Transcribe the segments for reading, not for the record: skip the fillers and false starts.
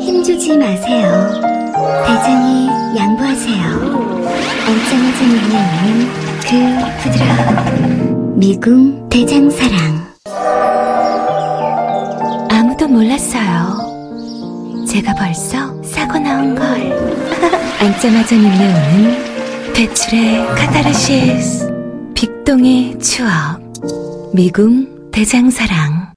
힘주지 마세요. 대장이 양보하세요. 안짱해진 양념은 그 부드러운 미궁 대장사랑. 아무도 몰랐어요. 제가 벌써 사고 나온 걸. 안짱하진 양념은 배출의 카타르시스. 빅동의 추억. 미궁 대장사랑.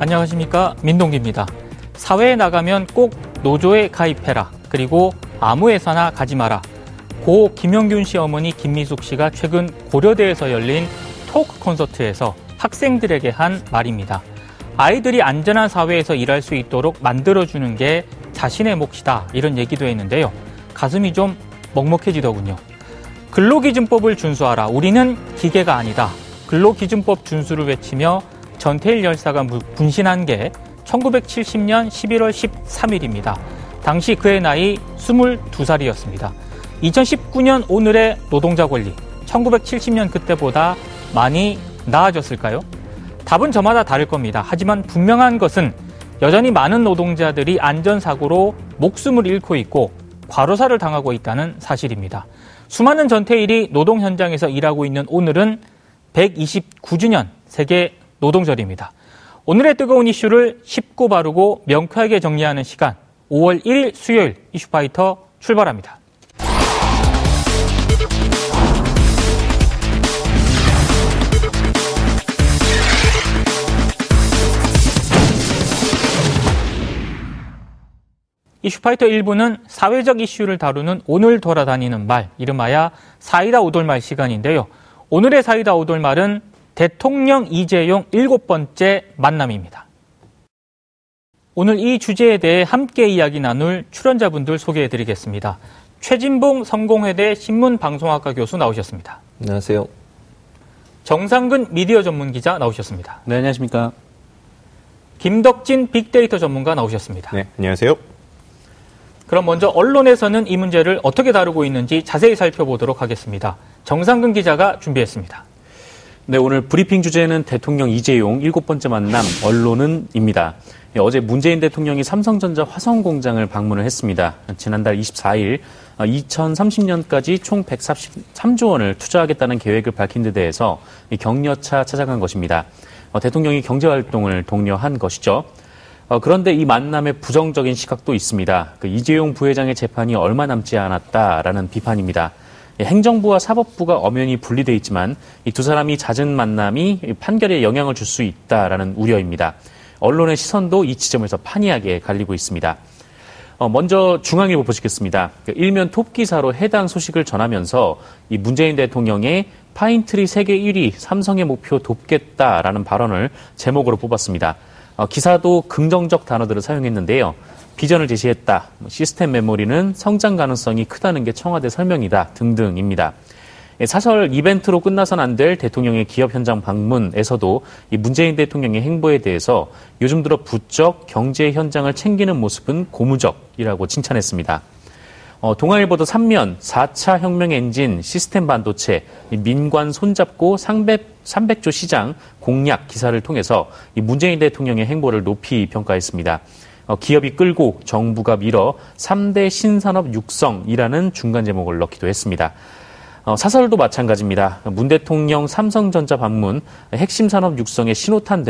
안녕하십니까, 민동기입니다. 사회에 나가면 꼭 노조에 가입해라, 그리고 아무 회사나 가지 마라. 고 김용균 씨 어머니 김미숙 씨가 최근 고려대에서 열린 토크 콘서트에서 학생들에게 한 말입니다. 아이들이 안전한 사회에서 일할 수 있도록 만들어주는 게 자신의 몫이다, 이런 얘기도 했는데요. 가슴이 좀 먹먹해지더군요. 근로기준법을 준수하라. 우리는 기계가 아니다. 근로기준법 준수를 외치며 전태일 열사가 분신한 게 1970년 11월 13일입니다. 당시 그의 나이 22살이었습니다. 2019년 오늘의 노동자 권리, 1970년 그때보다 많이 나아졌을까요? 답은 저마다 다를 겁니다. 하지만 분명한 것은 여전히 많은 노동자들이 안전사고로 목숨을 잃고 있고 과로사를 당하고 있다는 사실입니다. 수많은 전태일이 노동 현장에서 일하고 있는 오늘은 129주년 세계 노동절입니다. 오늘의 뜨거운 이슈를 쉽고 바르고 명쾌하게 정리하는 시간, 5월 1일 수요일 이슈파이터 출발합니다. 이슈파이터 1부는 사회적 이슈를 다루는 오늘 돌아다니는 말, 이름하여 사이다 오돌말 시간인데요. 오늘의 사이다 오돌말은 대통령 이재용 7번째 만남입니다. 오늘 이 주제에 대해 함께 이야기 나눌 출연자분들 소개해드리겠습니다. 최진봉 성공회대 신문방송학과 교수 나오셨습니다. 안녕하세요. 정상근 미디어 전문기자 나오셨습니다. 네, 안녕하십니까. 김덕진 빅데이터 전문가 나오셨습니다. 네, 안녕하세요. 그럼 먼저 언론에서는 이 문제를 어떻게 다루고 있는지 자세히 살펴보도록 하겠습니다. 정상근 기자가 준비했습니다. 네, 오늘 브리핑 주제는 대통령 이재용 7번째 만남, 언론은입니다. 어제 문재인 대통령이 삼성전자 화성공장을 방문을 했습니다. 지난달 24일 2030년까지 총 143조 원을 투자하겠다는 계획을 밝힌 데 대해서 격려차 찾아간 것입니다. 대통령이 경제활동을 독려한 것이죠. 그런데 이 만남에 부정적인 시각도 있습니다. 이재용 부회장의 재판이 얼마 남지 않았다라는 비판입니다. 행정부와 사법부가 엄연히 분리돼 있지만 이 두 사람이 잦은 만남이 판결에 영향을 줄 수 있다라는 우려입니다. 언론의 시선도 이 지점에서 판이하게 갈리고 있습니다. 먼저 중앙일보 보시겠습니다. 일면 톱기사로 해당 소식을 전하면서 이 문재인 대통령의 파인트리 세계 1위 삼성의 목표 돕겠다라는 발언을 제목으로 뽑았습니다. 기사도 긍정적 단어들을 사용했는데요. 비전을 제시했다, 시스템 메모리는 성장 가능성이 크다는 게 청와대 설명이다 등등입니다. 사설 이벤트로 끝나선 안 될 대통령의 기업 현장 방문에서도 이 문재인 대통령의 행보에 대해서 요즘 들어 부쩍 경제 현장을 챙기는 모습은 고무적이라고 칭찬했습니다. 동아일보도 3면 4차 혁명 엔진, 시스템 반도체, 민관 손잡고 300조 시장 공략 기사를 통해서 이 문재인 대통령의 행보를 높이 평가했습니다. 기업이 끌고 정부가 밀어 3대 신산업 육성이라는 중간 제목을 넣기도 했습니다. 사설도 마찬가지입니다. 문 대통령 삼성전자 방문, 핵심 산업 육성의 신호탄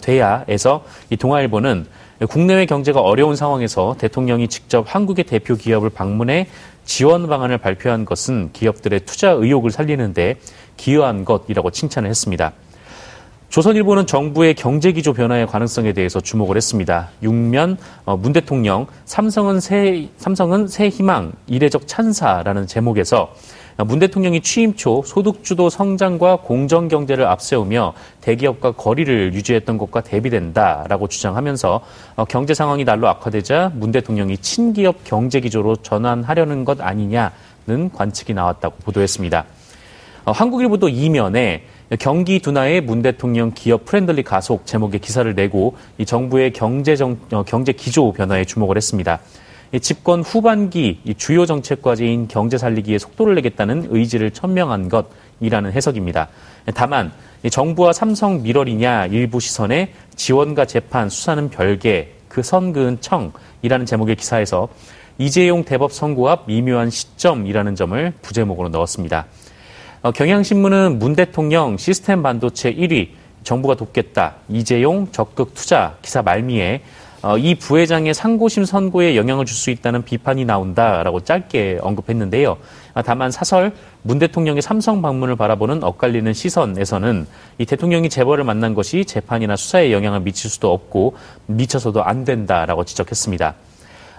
돼야에서 이 동아일보는 국내외 경제가 어려운 상황에서 대통령이 직접 한국의 대표 기업을 방문해 지원 방안을 발표한 것은 기업들의 투자 의욕을 살리는 데 기여한 것이라고 칭찬을 했습니다. 조선일보는 정부의 경제기조 변화의 가능성에 대해서 주목을 했습니다. 6면 문 대통령 삼성은 새 희망, 이례적 찬사라는 제목에서 문 대통령이 취임 초 소득주도 성장과 공정경제를 앞세우며 대기업과 거리를 유지했던 것과 대비된다라고 주장하면서 경제 상황이 날로 악화되자 문 대통령이 친기업 경제기조로 전환하려는 것 아니냐 있는 관측이 나왔다고 보도했습니다. 한국일보도 이면에 경기 둔화에 문 대통령 기업 프렌들리 가속 제목의 기사를 내고 이 정부의 경제 기조 변화에 주목을 했습니다. 집권 후반기 주요 정책 과제인 경제 살리기에 속도를 내겠다는 의지를 천명한 것이라는 해석입니다. 다만 정부와 삼성 밀월이냐 일부 시선에 지원과 재판, 수사는 별개, 그 선 그은 청이라는 제목의 기사에서 이재용 대법 선고 앞 미묘한 시점이라는 점을 부제목으로 넣었습니다. 경향신문은 문 대통령 시스템 반도체 1위, 정부가 돕겠다, 이재용 적극 투자 기사 말미에 이 부회장의 상고심 선고에 영향을 줄 수 있다는 비판이 나온다라고 짧게 언급했는데요. 다만 사설 문 대통령의 삼성 방문을 바라보는 엇갈리는 시선에서는 이 대통령이 재벌을 만난 것이 재판이나 수사에 영향을 미칠 수도 없고 미쳐서도 안 된다라고 지적했습니다.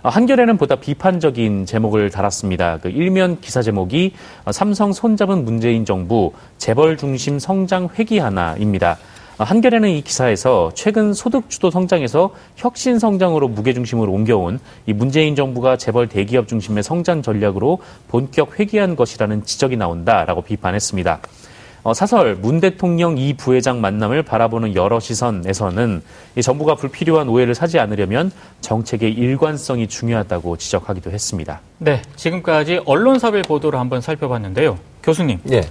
한겨레는 보다 비판적인 제목을 달았습니다. 그 일면 기사 제목이 삼성 손잡은 문재인 정부 재벌 중심 성장 회귀하나입니다. 한겨레는 이 기사에서 최근 소득주도 성장에서 혁신 성장으로 무게중심을 옮겨온 이 문재인 정부가 재벌 대기업 중심의 성장 전략으로 본격 회귀한 것이라는 지적이 나온다라고 비판했습니다. 사설 문 대통령 이 부회장 만남을 바라보는 여러 시선에서는 이 정부가 불필요한 오해를 사지 않으려면 정책의 일관성이 중요하다고 지적하기도 했습니다. 네, 지금까지 언론사별 보도를 한번 살펴봤는데요. 교수님. 네.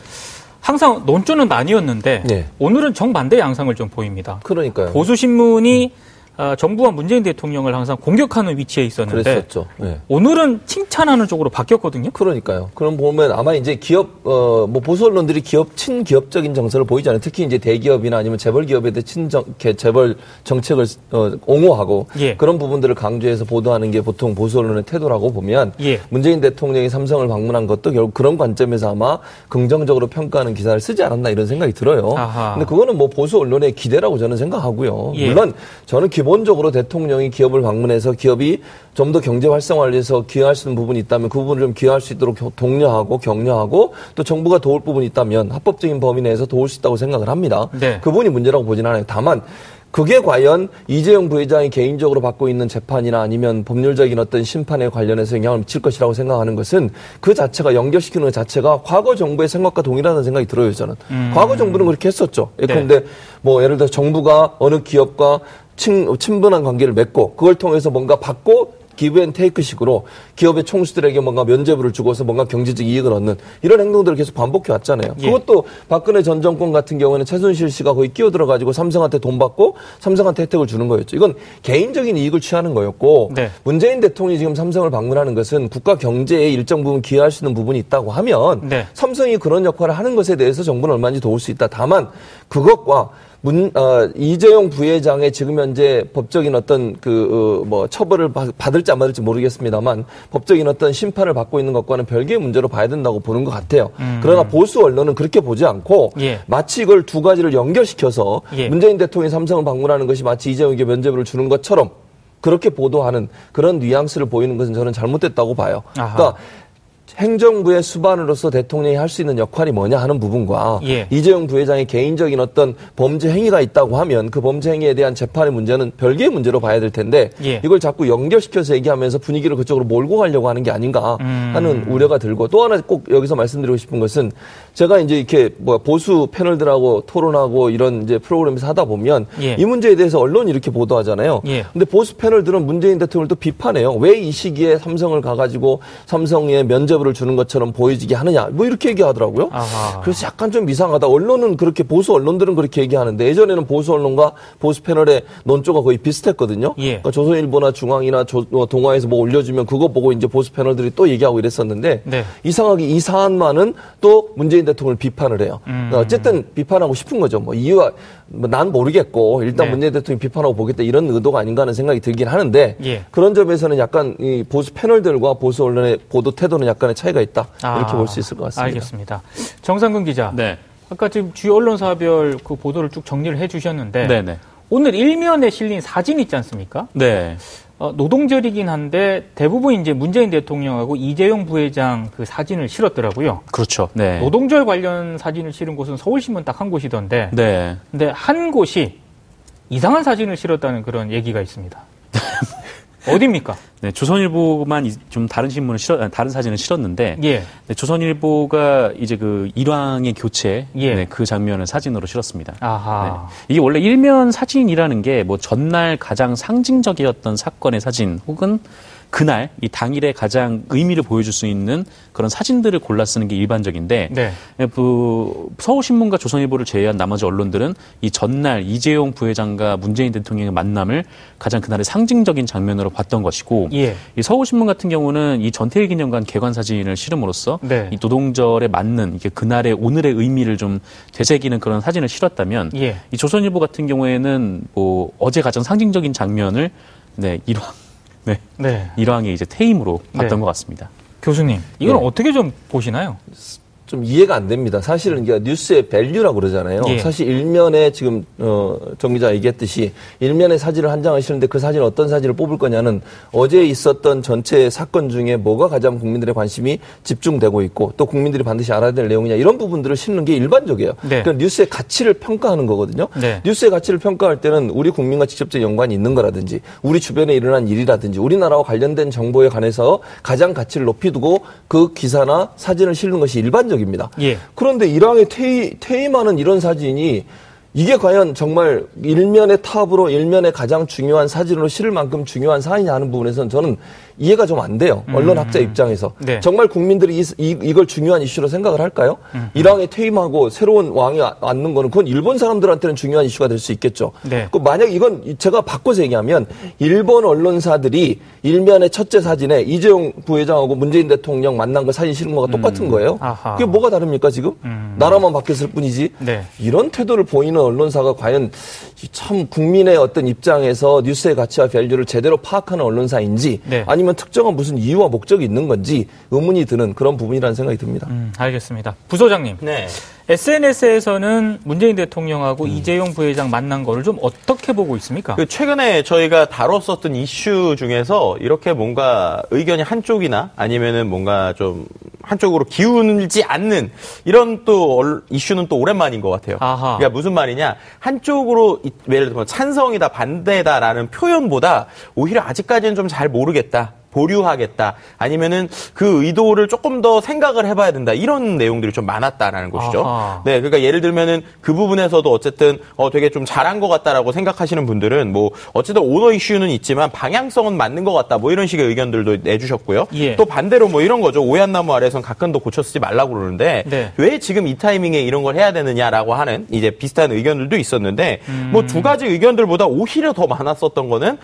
항상 논조는 아니었는데 네. 오늘은 정반대 양상을 좀 보입니다. 그러니까요. 보수신문이 정부와 문재인 대통령을 항상 공격하는 위치에 있었는데 그랬었죠. 네. 오늘은 칭찬하는 쪽으로 바뀌었거든요. 그러니까요. 그럼 보면 아마 이제 기업 보수 언론들이 친기업적인 정서를 보이지 않아요. 특히 이제 대기업이나 아니면 재벌 기업에 대해 재벌 정책을 옹호하고 예. 그런 부분들을 강조해서 보도하는 게 보통 보수 언론의 태도라고 보면 예. 문재인 대통령이 삼성을 방문한 것도 결국 그런 관점에서 아마 긍정적으로 평가하는 기사를 쓰지 않았나 이런 생각이 들어요. 아하. 근데 그거는 보수 언론의 기대라고 저는 생각하고요. 예. 물론 저는 기본적으로 대통령이 기업을 방문해서 기업이 좀 더 경제 활성화를 위해서 기여할 수 있는 부분이 있다면 그 부분을 좀 기여할 수 있도록 독려하고 격려하고 또 정부가 도울 부분이 있다면 합법적인 범위 내에서 도울 수 있다고 생각을 합니다. 네. 그 부분이 문제라고 보진 않아요. 다만 그게 과연 이재용 부회장이 개인적으로 받고 있는 재판이나 아니면 법률적인 어떤 심판에 관련해서 영향을 미칠 것이라고 생각하는 것은 그 자체가 연결시키는 것 자체가 과거 정부의 생각과 동일하다는 생각이 들어요. 저는. 과거 정부는 그렇게 했었죠. 그런데 네. 예를 들어 정부가 어느 기업과 친분한 관계를 맺고 그걸 통해서 뭔가 받고 기브 앤 테이크 식으로 기업의 총수들에게 뭔가 면제부를 주고서 뭔가 경제적 이익을 얻는 이런 행동들을 계속 반복해 왔잖아요. 예. 그것도 박근혜 전 정권 같은 경우에는 최순실 씨가 거의 끼어들어가지고 삼성한테 돈 받고 삼성한테 혜택을 주는 거였죠. 이건 개인적인 이익을 취하는 거였고 네. 문재인 대통령이 지금 삼성을 방문하는 것은 국가 경제에 일정 부분 기여할 수 있는 부분이 있다고 하면 네. 삼성이 그런 역할을 하는 것에 대해서 정부는 얼마든지 도울 수 있다. 다만 그것과 이재용 부회장의 지금 현재 법적인 어떤 처벌을 받을지 안 받을지 모르겠습니다만 법적인 어떤 심판을 받고 있는 것과는 별개의 문제로 봐야 된다고 보는 것 같아요. 그러나 보수 언론은 그렇게 보지 않고 예. 마치 이걸 두 가지를 연결시켜서 예. 문재인 대통령이 삼성을 방문하는 것이 마치 이재용에게 면죄부를 주는 것처럼 그렇게 보도하는 그런 뉘앙스를 보이는 것은 저는 잘못됐다고 봐요. 아하. 그러니까 행정부의 수반으로서 대통령이 할 수 있는 역할이 뭐냐 하는 부분과 예. 이재용 부회장의 개인적인 어떤 범죄 행위가 있다고 하면 그 범죄 행위에 대한 재판의 문제는 별개의 문제로 봐야 될 텐데 예. 이걸 자꾸 연결시켜서 얘기하면서 분위기를 그쪽으로 몰고 가려고 하는 게 아닌가 하는 우려가 들고 또 하나 꼭 여기서 말씀드리고 싶은 것은 제가 이제 이렇게 보수 패널들하고 토론하고 이런 이제 프로그램에서 하다 보면 예. 이 문제에 대해서 언론이 이렇게 보도하잖아요. 예. 근데 보수 패널들은 문재인 대통령을 또 비판해요. 왜 이 시기에 삼성을 가가지고 삼성의 면제부를 주는 것처럼 보여지게 하느냐 이렇게 얘기하더라고요. 아하. 그래서 약간 좀 이상하다. 언론은 그렇게 보수 언론들은 그렇게 얘기하는데 예전에는 보수 언론과 보수 패널의 논조가 거의 비슷했거든요. 예. 그러니까 조선일보나 중앙이나 동아에서 뭐 올려주면 그거 보고 이제 보수 패널들이 또 얘기하고 이랬었는데 네. 이상하게 이 사안만은 또 문재인 대통령을 비판을 해요. 어쨌든 비판하고 싶은 거죠. 이유와 난 모르겠고 일단 네. 문재인 대통령 비판하고 보겠다 이런 의도가 아닌가 하는 생각이 들긴 하는데 예. 그런 점에서는 약간 이 보수 패널들과 보수 언론의 보도 태도는 약간의 차이가 있다 이렇게 볼 수 있을 것 같습니다. 알겠습니다. 정상근 기자, 네. 아까 지금 주요 언론사별 그 보도를 쭉 정리를 해주셨는데 네네. 오늘 일면에 실린 사진 있지 않습니까? 네. 노동절이긴 한데 대부분 이제 문재인 대통령하고 이재용 부회장 그 사진을 실었더라고요. 그렇죠. 네. 노동절 관련 사진을 실은 곳은 서울신문 딱 한 곳이던데. 네. 근데 한 곳이 이상한 사진을 실었다는 그런 얘기가 있습니다. 어디입니까? 네, 조선일보만 좀 다른 신문을 다른 사진을 실었는데, 예. 네, 조선일보가 이제 그 일왕의 교체, 예. 네, 그 장면을 사진으로 실었습니다. 아하. 네. 이게 원래 일면 사진이라는 게 뭐 전날 가장 상징적이었던 사건의 사진 혹은 그날 이 당일에 가장 의미를 보여줄 수 있는 그런 사진들을 골라 쓰는 게 일반적인데, 네. 그 서울신문과 조선일보를 제외한 나머지 언론들은 이 전날 이재용 부회장과 문재인 대통령의 만남을 가장 그날의 상징적인 장면으로 봤던 것이고, 예. 이 서울신문 같은 경우는 이 전태일 기념관 개관 사진을 실음으로써, 네. 이 노동절에 맞는 이게 그날의 오늘의 의미를 좀 되새기는 그런 사진을 실었다면, 예. 이 조선일보 같은 경우에는 뭐 어제 가장 상징적인 장면을, 네, 이런. 네. 네. 일왕의 이제 퇴임으로 봤던, 네. 것 같습니다. 교수님, 이건, 네. 어떻게 좀 보시나요? 좀 이해가 안 됩니다. 사실은 이게 뉴스의 밸류라고 그러잖아요. 예. 사실 일면에 지금 정 기자 얘기했듯이 일면에 사진을 한 장을 실는데 그 사진 어떤 사진을 뽑을 거냐는 어제 있었던 전체 사건 중에 뭐가 가장 국민들의 관심이 집중되고 있고 또 국민들이 반드시 알아야 될 내용이냐 이런 부분들을 실는 게 일반적이에요. 네. 그러니까 뉴스의 가치를 평가하는 거거든요. 네. 뉴스의 가치를 평가할 때는 우리 국민과 직접적인 연관이 있는 거라든지 우리 주변에 일어난 일이라든지 우리나라와 관련된 정보에 관해서 가장 가치를 높이 두고 그 기사나 사진을 실는 것이 일반적이에요. 입니다. 예. 그런데 일왕의 퇴임하는 이런 사진이 이게 과연 정말 일면의 탑으로 일면의 가장 중요한 사진으로 실을 만큼 중요한 사안이냐 하는 부분에서는 저는 이해가 좀 안 돼요. 언론학자 입장에서. 네. 정말 국민들이 이걸 중요한 이슈로 생각을 할까요? 일왕의 퇴임하고 새로운 왕이 앉는 거는 그건 일본 사람들한테는 중요한 이슈가 될 수 있겠죠. 네. 만약 이건 제가 바꿔서 얘기하면 일본 언론사들이 일면의 첫째 사진에 이재용 부회장하고 문재인 대통령 만난 거 사진 실은 거가 똑같은 거예요. 아하. 그게 뭐가 다릅니까 지금? 나라만 바뀌었을 뿐이지. 네. 이런 태도를 보이는 언론사가 과연 참 국민의 어떤 입장에서 뉴스의 가치와 밸류를 제대로 파악하는 언론사인지, 네. 아니면 특정한 무슨 이유와 목적이 있는 건지 의문이 드는 그런 부분이라는 생각이 듭니다. 알겠습니다. 부소장님. 네. SNS에서는 문재인 대통령하고 이재용 부회장 만난 거를 좀 어떻게 보고 있습니까? 그 최근에 저희가 다뤘었던 이슈 중에서 이렇게 뭔가 의견이 한쪽이나 아니면은 뭔가 좀 한쪽으로 기울지 않는 이런 또 이슈는 또 오랜만인 것 같아요. 아하. 그러니까 무슨 말이냐. 한쪽으로 예를 들면 찬성이다 반대다라는 표현보다 오히려 아직까지는 좀 잘 모르겠다. 보류하겠다. 아니면은 그 의도를 조금 더 생각을 해봐야 된다. 이런 내용들이 좀 많았다라는 것이죠. 아하. 네, 그러니까 예를 들면은 그 부분에서도 어쨌든 되게 좀 잘한 것 같다라고 생각하시는 분들은 뭐 어쨌든 오너 이슈는 있지만 방향성은 맞는 것 같다. 뭐 이런 식의 의견들도 내주셨고요. 예. 또 반대로 뭐 이런 거죠. 오얏나무 아래선 가끔도 고쳐 쓰지 말라고 그러는데, 네. 왜 지금 이 타이밍에 이런 걸 해야 되느냐라고 하는 이제 비슷한 의견들도 있었는데, 뭐 두 가지 의견들보다 오히려 더 많았었던 거는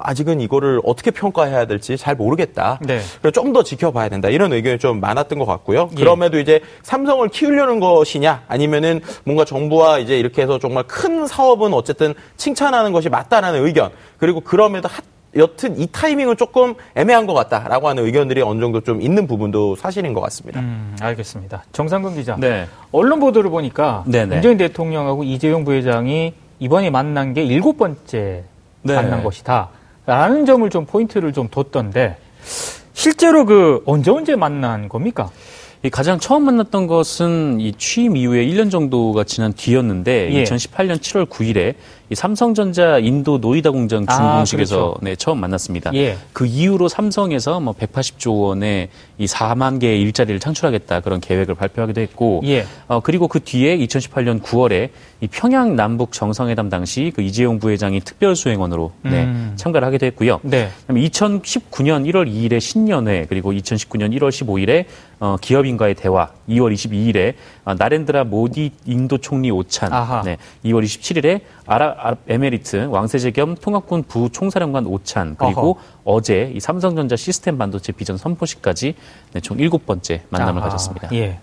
아직은 이거를 어떻게 평가해야 돼. 될지 잘 모르겠다. 네. 그래서 좀 더 지켜봐야 된다. 이런 의견이 좀 많았던 것 같고요. 예. 그럼에도 이제 삼성을 키우려는 것이냐, 아니면은 뭔가 정부와 이제 이렇게 해서 정말 큰 사업은 어쨌든 칭찬하는 것이 맞다라는 의견. 그리고 그럼에도 여튼 이 타이밍은 조금 애매한 것 같다라고 하는 의견들이 어느 정도 좀 있는 부분도 사실인 것 같습니다. 알겠습니다. 정상근 기자. 네. 언론 보도를 보니까, 네네. 문재인 대통령하고 이재용 부회장이 이번에 만난 게 7번째, 네. 만난 것이다. 라는 점을 좀 포인트를 좀 뒀던데, 실제로 그 언제 만난 겁니까? 가장 처음 만났던 것은 이 취임 이후에 1년 정도가 지난 뒤였는데, 예. 2018년 7월 9일에 이 삼성전자 인도 노이다 공장 준공식에서, 그렇죠. 네, 처음 만났습니다. 예. 그 이후로 삼성에서 뭐 180조 원의 이 4만 개의 일자리를 창출하겠다 그런 계획을 발표하기도 했고, 예. 그리고 그 뒤에 2018년 9월에 이 평양 남북 정상회담 당시 그 이재용 부회장이 특별수행원으로, 네, 참가를 하기도 했고요. 네. 그다음에 2019년 1월 2일에 신년회, 그리고 2019년 1월 15일에 기업인과의 대화, 2월 22일에 나렌드라 모디 인도 총리 오찬, 네, 2월 27일에 아랍에미리트 왕세제 겸 통합군 부총사령관 오찬, 그리고 아하. 어제 이 삼성전자 시스템 반도체 비전 선포식까지, 네, 총 7번째 만남을 가졌습니다. 예.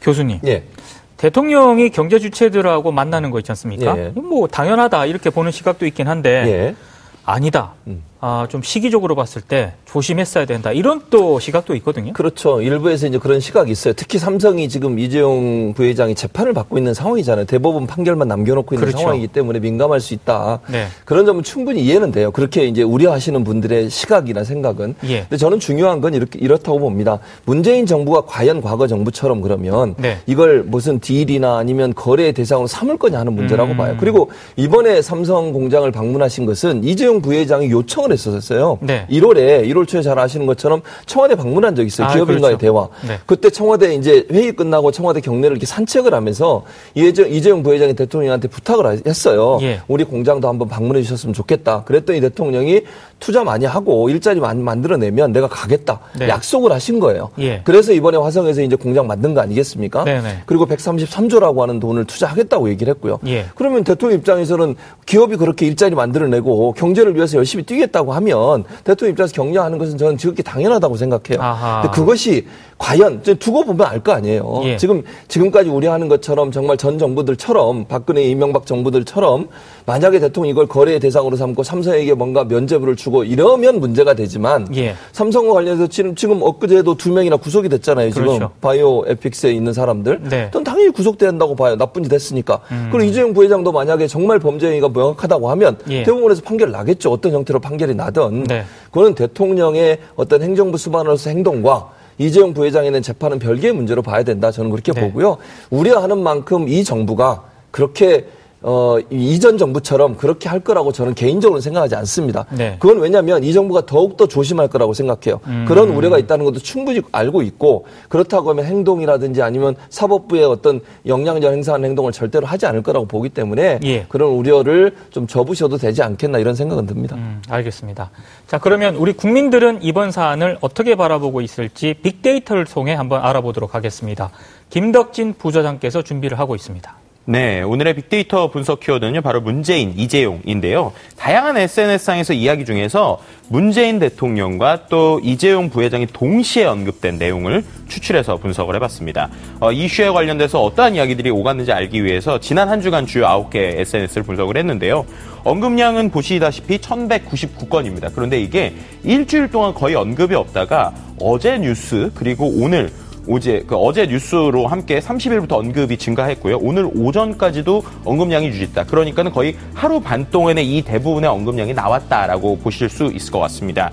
교수님. 예. 대통령이 경제 주체들하고 만나는 거 있지 않습니까? 예. 뭐 당연하다 이렇게 보는 시각도 있긴 한데, 예. 아니다. 좀 시기적으로 봤을 때 조심했어야 된다. 이런 또 시각도 있거든요. 그렇죠. 일부에서 이제 그런 시각이 있어요. 특히 삼성이 지금 이재용 부회장이 재판을 받고 있는 상황이잖아요. 대법원 판결만 남겨놓고 있는, 그렇죠. 상황이기 때문에 민감할 수 있다. 네. 그런 점은 충분히 이해는 돼요. 그렇게 이제 우려하시는 분들의 시각이나 생각은. 예. 근데 저는 중요한 건 이렇다고 봅니다. 문재인 정부가 과연 과거 정부처럼 그러면, 네. 이걸 무슨 딜이나 아니면 거래의 대상으로 삼을 거냐 하는 문제라고 봐요. 그리고 이번에 삼성 공장을 방문하신 것은 이재용 부회장이 요청을 신청을 했었어요. 네. 1월 초에 잘 아시는 것처럼 청와대 방문한 적이 있어요. 기업인과의 그렇죠. 대화. 네. 그때 청와대 이제 회의 끝나고 청와대 경내를 이렇게 산책을 하면서 이재용 부회장이 대통령한테 부탁을 했어요. 예. 우리 공장도 한번 방문해 주셨으면 좋겠다. 그랬더니 대통령이 투자 많이 하고 일자리 많이 만들어내면 내가 가겠다. 네. 약속을 하신 거예요. 예. 그래서 이번에 화성에서 이제 공장 만든 거 아니겠습니까? 네네. 그리고 133조라고 하는 돈을 투자하겠다고 얘기를 했고요. 예. 그러면 대통령 입장에서는 기업이 그렇게 일자리 만들어내고 경제를 위해서 열심히 뛰겠다고 하면 대통령 입장에서 격려하는 것은 저는 지극히 당연하다고 생각해요. 아하. 근데 그것이 과연 두고 보면 알 거 아니에요. 예. 지금까지 우려하는 것처럼 정말 전 정부들처럼 박근혜, 이명박 정부들처럼 만약에 대통령이 이걸 거래의 대상으로 삼고 삼성에게 뭔가 면제부를 주고 이러면 문제가 되지만 예. 삼성과 관련해서 지금 엊그제도 2명이나 구속이 됐잖아요. 그렇죠. 지금 바이오 에픽스에 있는 사람들. 네. 전 당연히 구속된다고 봐요. 나쁜 짓 했으니까. 그리고 이재용 부회장도 만약에 정말 범죄 행위가 명확하다고 하면 예. 대법원에서 판결 나겠죠. 어떤 형태로 판결이 나든. 네. 그거는 대통령의 어떤 행정부 수반으로서 행동과 이재용 부회장에 대한 재판은 별개의 문제로 봐야 된다. 저는 그렇게 네. 보고요. 우려하는 만큼 이 정부가 그렇게 이전 정부처럼 그렇게 할 거라고 저는 개인적으로는 생각하지 않습니다. 네. 그건 왜냐하면 이 정부가 더욱더 조심할 거라고 생각해요. 그런 우려가 있다는 것도 충분히 알고 있고 그렇다고 하면 행동이라든지 아니면 사법부의 어떤 영향력을 행사하는 행동을 절대로 하지 않을 거라고 보기 때문에 예. 그런 우려를 좀 접으셔도 되지 않겠나 이런 생각은 듭니다. 알겠습니다. 자, 그러면 우리 국민들은 이번 사안을 어떻게 바라보고 있을지 빅데이터를 통해 한번 알아보도록 하겠습니다. 김덕진 부서장께서 준비를 하고 있습니다. 네, 오늘의 빅데이터 분석 키워드는요, 바로 문재인, 이재용인데요. 다양한 SNS상에서 이야기 중에서 문재인 대통령과 또 이재용 부회장이 동시에 언급된 내용을 추출해서 분석을 해봤습니다. 이슈에 관련돼서 어떠한 이야기들이 오갔는지 알기 위해서 지난 한 주간 주요 9개의 SNS를 분석을 했는데요. 언급량은 보시다시피 1,199건입니다. 그런데 이게 일주일 동안 거의 언급이 없다가 어제 뉴스, 그리고 어제 뉴스로 함께 30일부터 언급이 증가했고요. 오늘 오전까지도 언급량이 유지됐다. 그러니까는 거의 하루 반 동안에 이 대부분의 언급량이 나왔다라고 보실 수 있을 것 같습니다.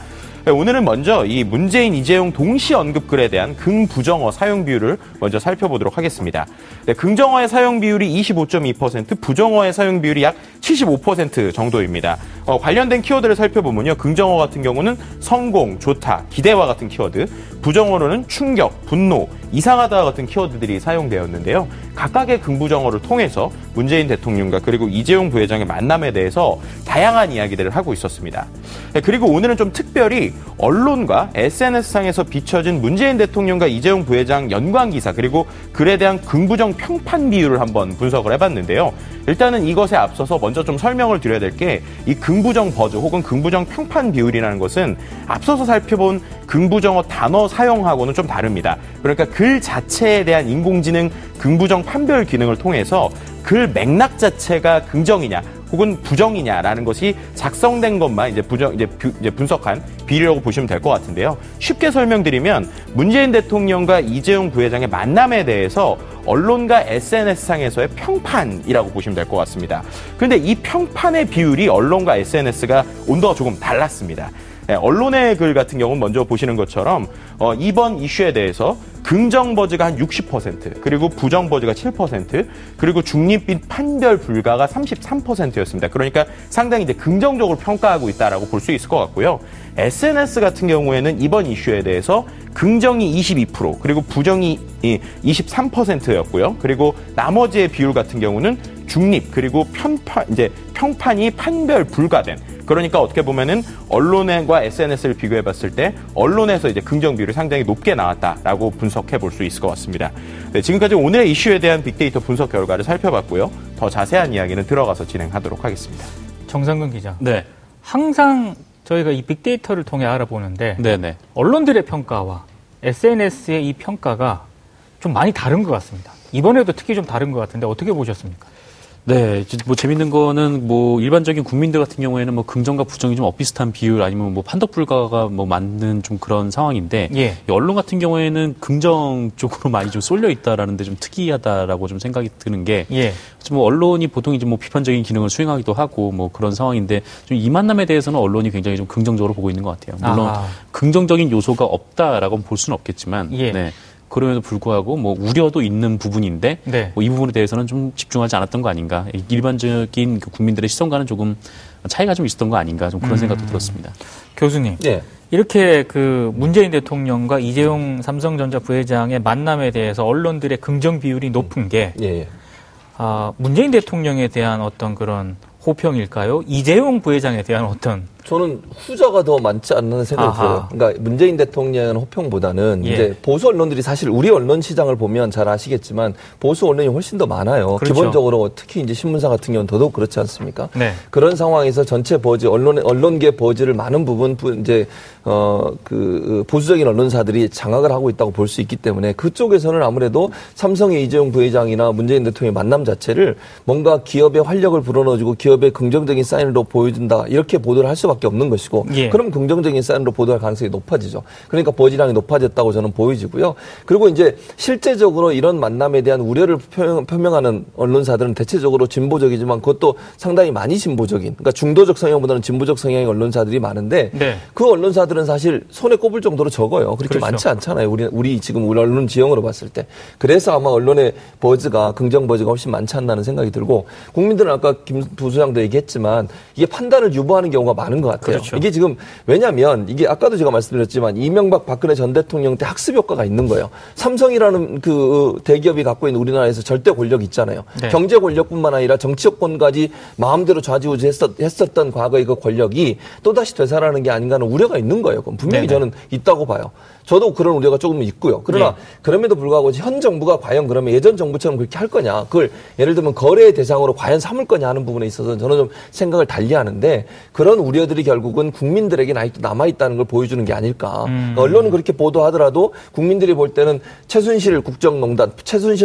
오늘은 먼저 이 문재인, 이재용 동시 언급글에 대한 긍부정어 사용 비율을 먼저 살펴보도록 하겠습니다. 네, 긍정어의 사용 비율이 25.2%, 부정어의 사용 비율이 약 75% 정도입니다. 관련된 키워드를 살펴보면요. 긍정어 같은 경우는 성공, 좋다, 기대와 같은 키워드, 부정어로는 충격, 분노, 이상하다와 같은 키워드들이 사용되었는데요. 각각의 긍부정어를 통해서 문재인 대통령과 그리고 이재용 부회장의 만남에 대해서 다양한 이야기들을 하고 있었습니다. 네, 그리고 오늘은 좀 특별히 언론과 SNS상에서 비춰진 문재인 대통령과 이재용 부회장 연관기사 그리고 글에 대한 긍부정 평판 비율을 한번 분석을 해봤는데요. 일단은 이것에 앞서서 먼저 좀 설명을 드려야 될 게 이 긍부정 버즈 혹은 긍부정 평판 비율이라는 것은 앞서서 살펴본 긍부정어 단어 사용하고는 좀 다릅니다. 그러니까 글 자체에 대한 인공지능 긍부정 판별 기능을 통해서 글 맥락 자체가 긍정이냐 혹은 부정이냐라는 것이 작성된 것만 이제 분석한 비율이라고 보시면 될 것 같은데요. 쉽게 설명드리면 문재인 대통령과 이재용 부회장의 만남에 대해서 언론과 SNS상에서의 평판이라고 보시면 될 것 같습니다. 그런데 이 평판의 비율이 언론과 SNS가 온도가 조금 달랐습니다. 네, 언론의 글 같은 경우는 먼저 보시는 것처럼 이번 이슈에 대해서 긍정 버즈가 한 60%, 그리고 부정 버즈가 7%, 그리고 중립 및 판별 불가가 33%였습니다. 그러니까 상당히 이제 긍정적으로 평가하고 있다라고 볼 수 있을 것 같고요. SNS 같은 경우에는 이번 이슈에 대해서 긍정이 22%, 그리고 부정이 23%였고요. 그리고 나머지의 비율 같은 경우는 중립 그리고 평판이 판별 불가된. 그러니까 어떻게 보면은 언론과 SNS를 비교해봤을 때 언론에서 이제 긍정 비율이 상당히 높게 나왔다라고 분석해볼 수 있을 것 같습니다. 네, 지금까지 오늘의 이슈에 대한 빅데이터 분석 결과를 살펴봤고요. 더 자세한 이야기는 들어가서 진행하도록 하겠습니다. 정상근 기자. 네. 항상 저희가 이 빅데이터를 통해 알아보는데 네네. 언론들의 평가와 SNS의 이 평가가 좀 많이 다른 것 같습니다. 이번에도 특히 좀 다른 것 같은데 어떻게 보셨습니까? 네, 재밌는 거는 일반적인 국민들 같은 경우에는 긍정과 부정이 좀 엇비슷한 비율 아니면 판독불가가 맞는 좀 그런 상황인데 예. 언론 같은 경우에는 긍정 쪽으로 많이 좀 쏠려 있다라는 데 좀 특이하다라고 좀 생각이 드는 게 예. 언론이 보통 이제 비판적인 기능을 수행하기도 하고 그런 상황인데 좀 이 만남에 대해서는 언론이 굉장히 좀 긍정적으로 보고 있는 것 같아요. 물론 긍정적인 요소가 없다라고 볼 수는 없겠지만 예. 네. 그럼에도 불구하고 뭐 우려도 있는 부분인데 네. 뭐 이 부분에 대해서는 좀 집중하지 않았던 거 아닌가. 일반적인 국민들의 시선과는 조금 차이가 좀 있었던 거 아닌가. 좀 그런 생각도 들었습니다. 교수님. 네. 이렇게 그 문재인 대통령과 이재용 삼성전자 부회장의 만남에 대해서 언론들의 긍정 비율이 높은 게 네. 문재인 대통령에 대한 어떤 그런 호평일까요? 이재용 부회장에 대한 어떤? 저는 후자가 더 많지 않는 생각이 들어요. 그러니까 문재인 대통령 호평보다는 예. 이제 보수 언론들이 사실 우리 언론 시장을 보면 잘 아시겠지만 보수 언론이 훨씬 더 많아요. 그렇죠. 기본적으로 특히 이제 신문사 같은 경우는 더더욱 그렇지 않습니까? 네. 그런 상황에서 전체 버즈 언론계 버즈를 많은 부분 이제 보수적인 언론사들이 장악을 하고 있다고 볼 수 있기 때문에 그쪽에서는 아무래도 삼성의 이재용 부회장이나 문재인 대통령의 만남 자체를 뭔가 기업의 활력을 불어넣어주고 기업의 긍정적인 사인으로 보여준다 이렇게 보도를 할 수밖에 없는 것이고 예. 그럼 긍정적인 사인으로 보도할 가능성이 높아지죠. 그러니까 버즈량이 높아졌다고 저는 보여지고요. 그리고 이제 실제적으로 이런 만남에 대한 우려를 표명하는 언론사들은 대체적으로 진보적이지만 그것도 상당히 많이 진보적인 그러니까 중도적 성향보다는 진보적 성향의 언론사들이 많은데 네. 그 언론사들은 사실 손에 꼽을 정도로 적어요. 그렇게 그렇죠. 많지 않잖아요. 우리 지금 우리 언론 지형으로 봤을 때. 그래서 아마 언론의 버즈가 긍정 버즈가 훨씬 많지 않나는 생각이 들고 국민들은 아까 김 부소장도 얘기했지만 이게 판단을 유보하는 경우가 많은 것 같아요. 그렇죠. 이게 지금 왜냐하면 이게 아까도 제가 말씀드렸지만 이명박 박근혜 전 대통령 때 학습 효과가 있는 거예요. 삼성이라는 그 대기업이 갖고 있는 우리나라에서 절대 권력 있잖아요. 네. 경제 권력뿐만 아니라 정치권까지 마음대로 좌지우지했었던 과거의 그 권력이 또다시 되살아나는 게 아닌가 하는 우려가 있는 거예요. 그럼 분명히 네네. 저는 있다고 봐요. 저도 그런 우려가 조금 있고요. 그러나 네. 그럼에도 불구하고 현 정부가 과연 그러면 예전 정부처럼 그렇게 할 거냐. 그걸 예를 들면 거래의 대상으로 과연 삼을 거냐 하는 부분에 있어서는 저는 좀 생각을 달리하는데 그런 우려들이 결국은 국민들에게는 아직도 남아있다는 걸 보여주는 게 아닐까. 언론은 그렇게 보도하더라도 국민들이 볼 때는 최순실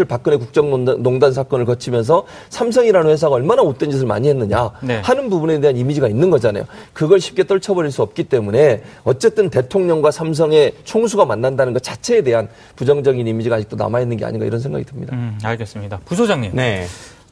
박근혜 국정농단 사건을 거치면서 삼성이라는 회사가 얼마나 못된 짓을 많이 했느냐 네. 하는 부분에 대한 이미지가 있는 거잖아요. 그걸 쉽게 떨쳐버릴 수 없기 때문에 어쨌든 대통령과 삼성의 총수가 만난다는 것 자체에 대한 부정적인 이미지가 아직도 남아있는 게 아닌가 이런 생각이 듭니다. 알겠습니다. 부소장님. 네.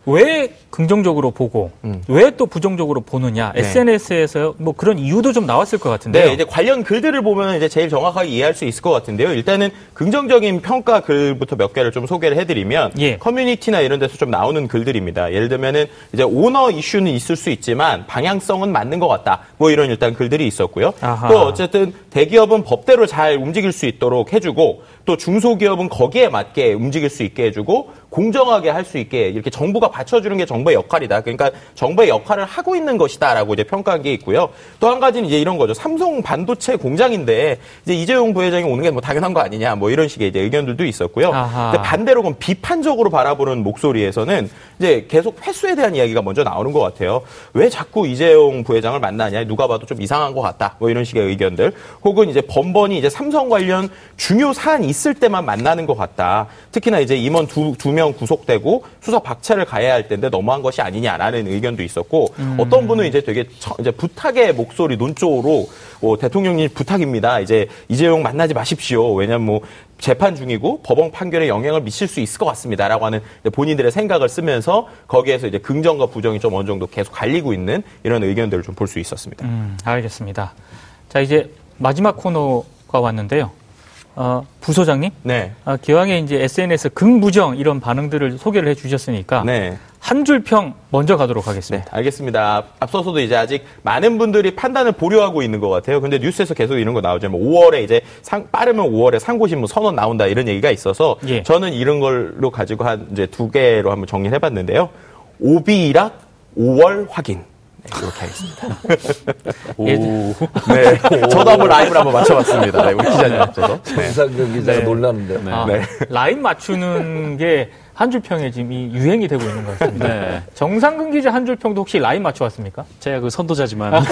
왜 긍정적으로 보고 왜 또 부정적으로 보느냐 네. SNS에서 뭐 그런 이유도 좀 나왔을 것 같은데요. 네, 이제 관련 글들을 보면 이제 제일 정확하게 이해할 수 있을 것 같은데요. 일단은 긍정적인 평가 글부터 몇 개를 좀 소개를 해드리면 예. 커뮤니티나 이런 데서 좀 나오는 글들입니다. 예를 들면은 이제 오너 이슈는 있을 수 있지만 방향성은 맞는 것 같다. 뭐 이런 일단 글들이 있었고요. 아하. 또 어쨌든 대기업은 법대로 잘 움직일 수 있도록 해주고 또 중소기업은 거기에 맞게 움직일 수 있게 해주고 공정하게 할 수 있게 이렇게 정부가 받쳐주는 게 정부의 역할이다. 그러니까 정부의 역할을 하고 있는 것이다라고 이제 평가한 게 있고요. 또 한 가지는 이제 이런 거죠. 삼성 반도체 공장인데 이제 이재용 부회장이 오는 게 뭐 당연한 거 아니냐 뭐 이런 식의 이제 의견들도 있었고요. 반대로 그럼 비판적으로 바라보는 목소리에서는 이제 계속 횟수에 대한 이야기가 먼저 나오는 것 같아요. 왜 자꾸 이재용 부회장을 만나냐? 누가 봐도 좀 이상한 것 같다. 뭐 이런 식의 의견들. 혹은 이제 번번이 이제 삼성 관련 중요 사안이 있을 때만 만나는 것 같다. 특히나 이제 임원 두 명 구속되고 수사 박차를 가해야 할 때인데 너무한 것이 아니냐라는 의견도 있었고 어떤 분은 이제 되게 이제 부탁의 목소리 논조로 대통령님 부탁입니다. 이제 이재용 만나지 마십시오. 왜냐면 뭐 재판 중이고 법원 판결에 영향을 미칠 수 있을 것 같습니다라고 하는 본인들의 생각을 쓰면서 거기에서 이제 긍정과 부정이 좀 어느 정도 계속 갈리고 있는 이런 의견들을 좀 볼 수 있었습니다. 알겠습니다. 자 이제 마지막 코너가 왔는데요. 부소장님, 네. 기왕에 이제 SNS 긍부정 이런 반응들을 소개를 해주셨으니까 네. 한 줄 평 먼저 가도록 하겠습니다. 네, 알겠습니다. 앞서서도 이제 아직 많은 분들이 판단을 보류하고 있는 것 같아요. 근데 뉴스에서 계속 이런 거 나오죠. 뭐 5월에 이제 빠르면 5월에 상고신문 선언 나온다 이런 얘기가 있어서 예. 저는 이런 걸로 가지고 한 이제 두 개로 한번 정리를 해봤는데요. 오비일학 5월 확인. 이렇게 하겠습니다. 오. 네. 저도 한번 라임을 한번 맞춰봤습니다. 네, 우리 기자님 앞서서. 정상근 기자가 네. 놀랐는데요. 네. 아, 네. 라임 맞추는 게 한 줄평에 지금 이 유행이 되고 있는 것 같습니다. 네. 정상근 기자 한 줄평도 혹시 라임 맞춰왔습니까? 제가 그 선도자지만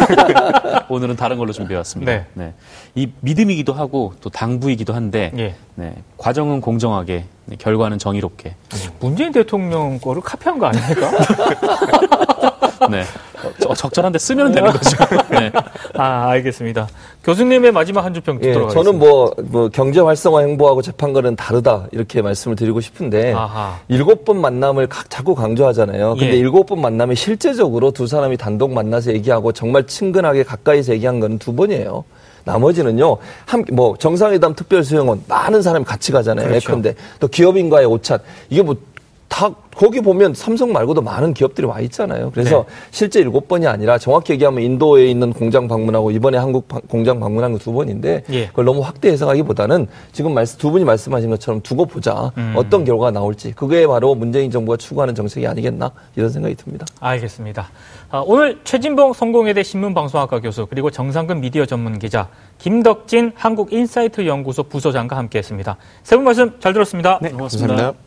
오늘은 다른 걸로 준비해왔습니다. 네. 네. 이 믿음이기도 하고 또 당부이기도 한데 예. 네. 과정은 공정하게 결과는 정의롭게. 문재인 대통령 거를 카피한 거 아닙니까? 네. 적절한데 쓰면 되는 거죠. 네. 아, 알겠습니다. 교수님의 마지막 한 줄평 듣도록 하겠습니다. 저는 뭐 경제 활성화 행보하고 재판거래는 다르다 이렇게 말씀을 드리고 싶은데 7번 만남을 자꾸 강조하잖아요. 근데 예. 7번 만남이 실제적으로 두 사람이 단독 만나서 얘기하고 정말 친근하게 가까이서 얘기한 건 2번이에요. 나머지는요. 뭐 정상회담 특별수행원 많은 사람이 같이 가잖아요. 그렇죠. 예컨대 또 기업인과의 오찬 이게 뭐 다 거기 보면 삼성 말고도 많은 기업들이 와 있잖아요. 그래서 네. 실제 7번이 아니라 정확히 얘기하면 인도에 있는 공장 방문하고 이번에 한국 공장 방문한 거 2번인데 예. 그걸 너무 확대 해석하기보다는 지금 두 분이 말씀하신 것처럼 두고 보자. 어떤 결과가 나올지. 그게 바로 문재인 정부가 추구하는 정책이 아니겠나 이런 생각이 듭니다. 알겠습니다. 오늘 최진봉 성공회대 신문방송학과 교수 그리고 정상근 미디어 전문기자 김덕진 한국인사이트 연구소 부소장과 함께했습니다. 세 분 말씀 잘 들었습니다. 네, 고맙습니다. 감사합니다.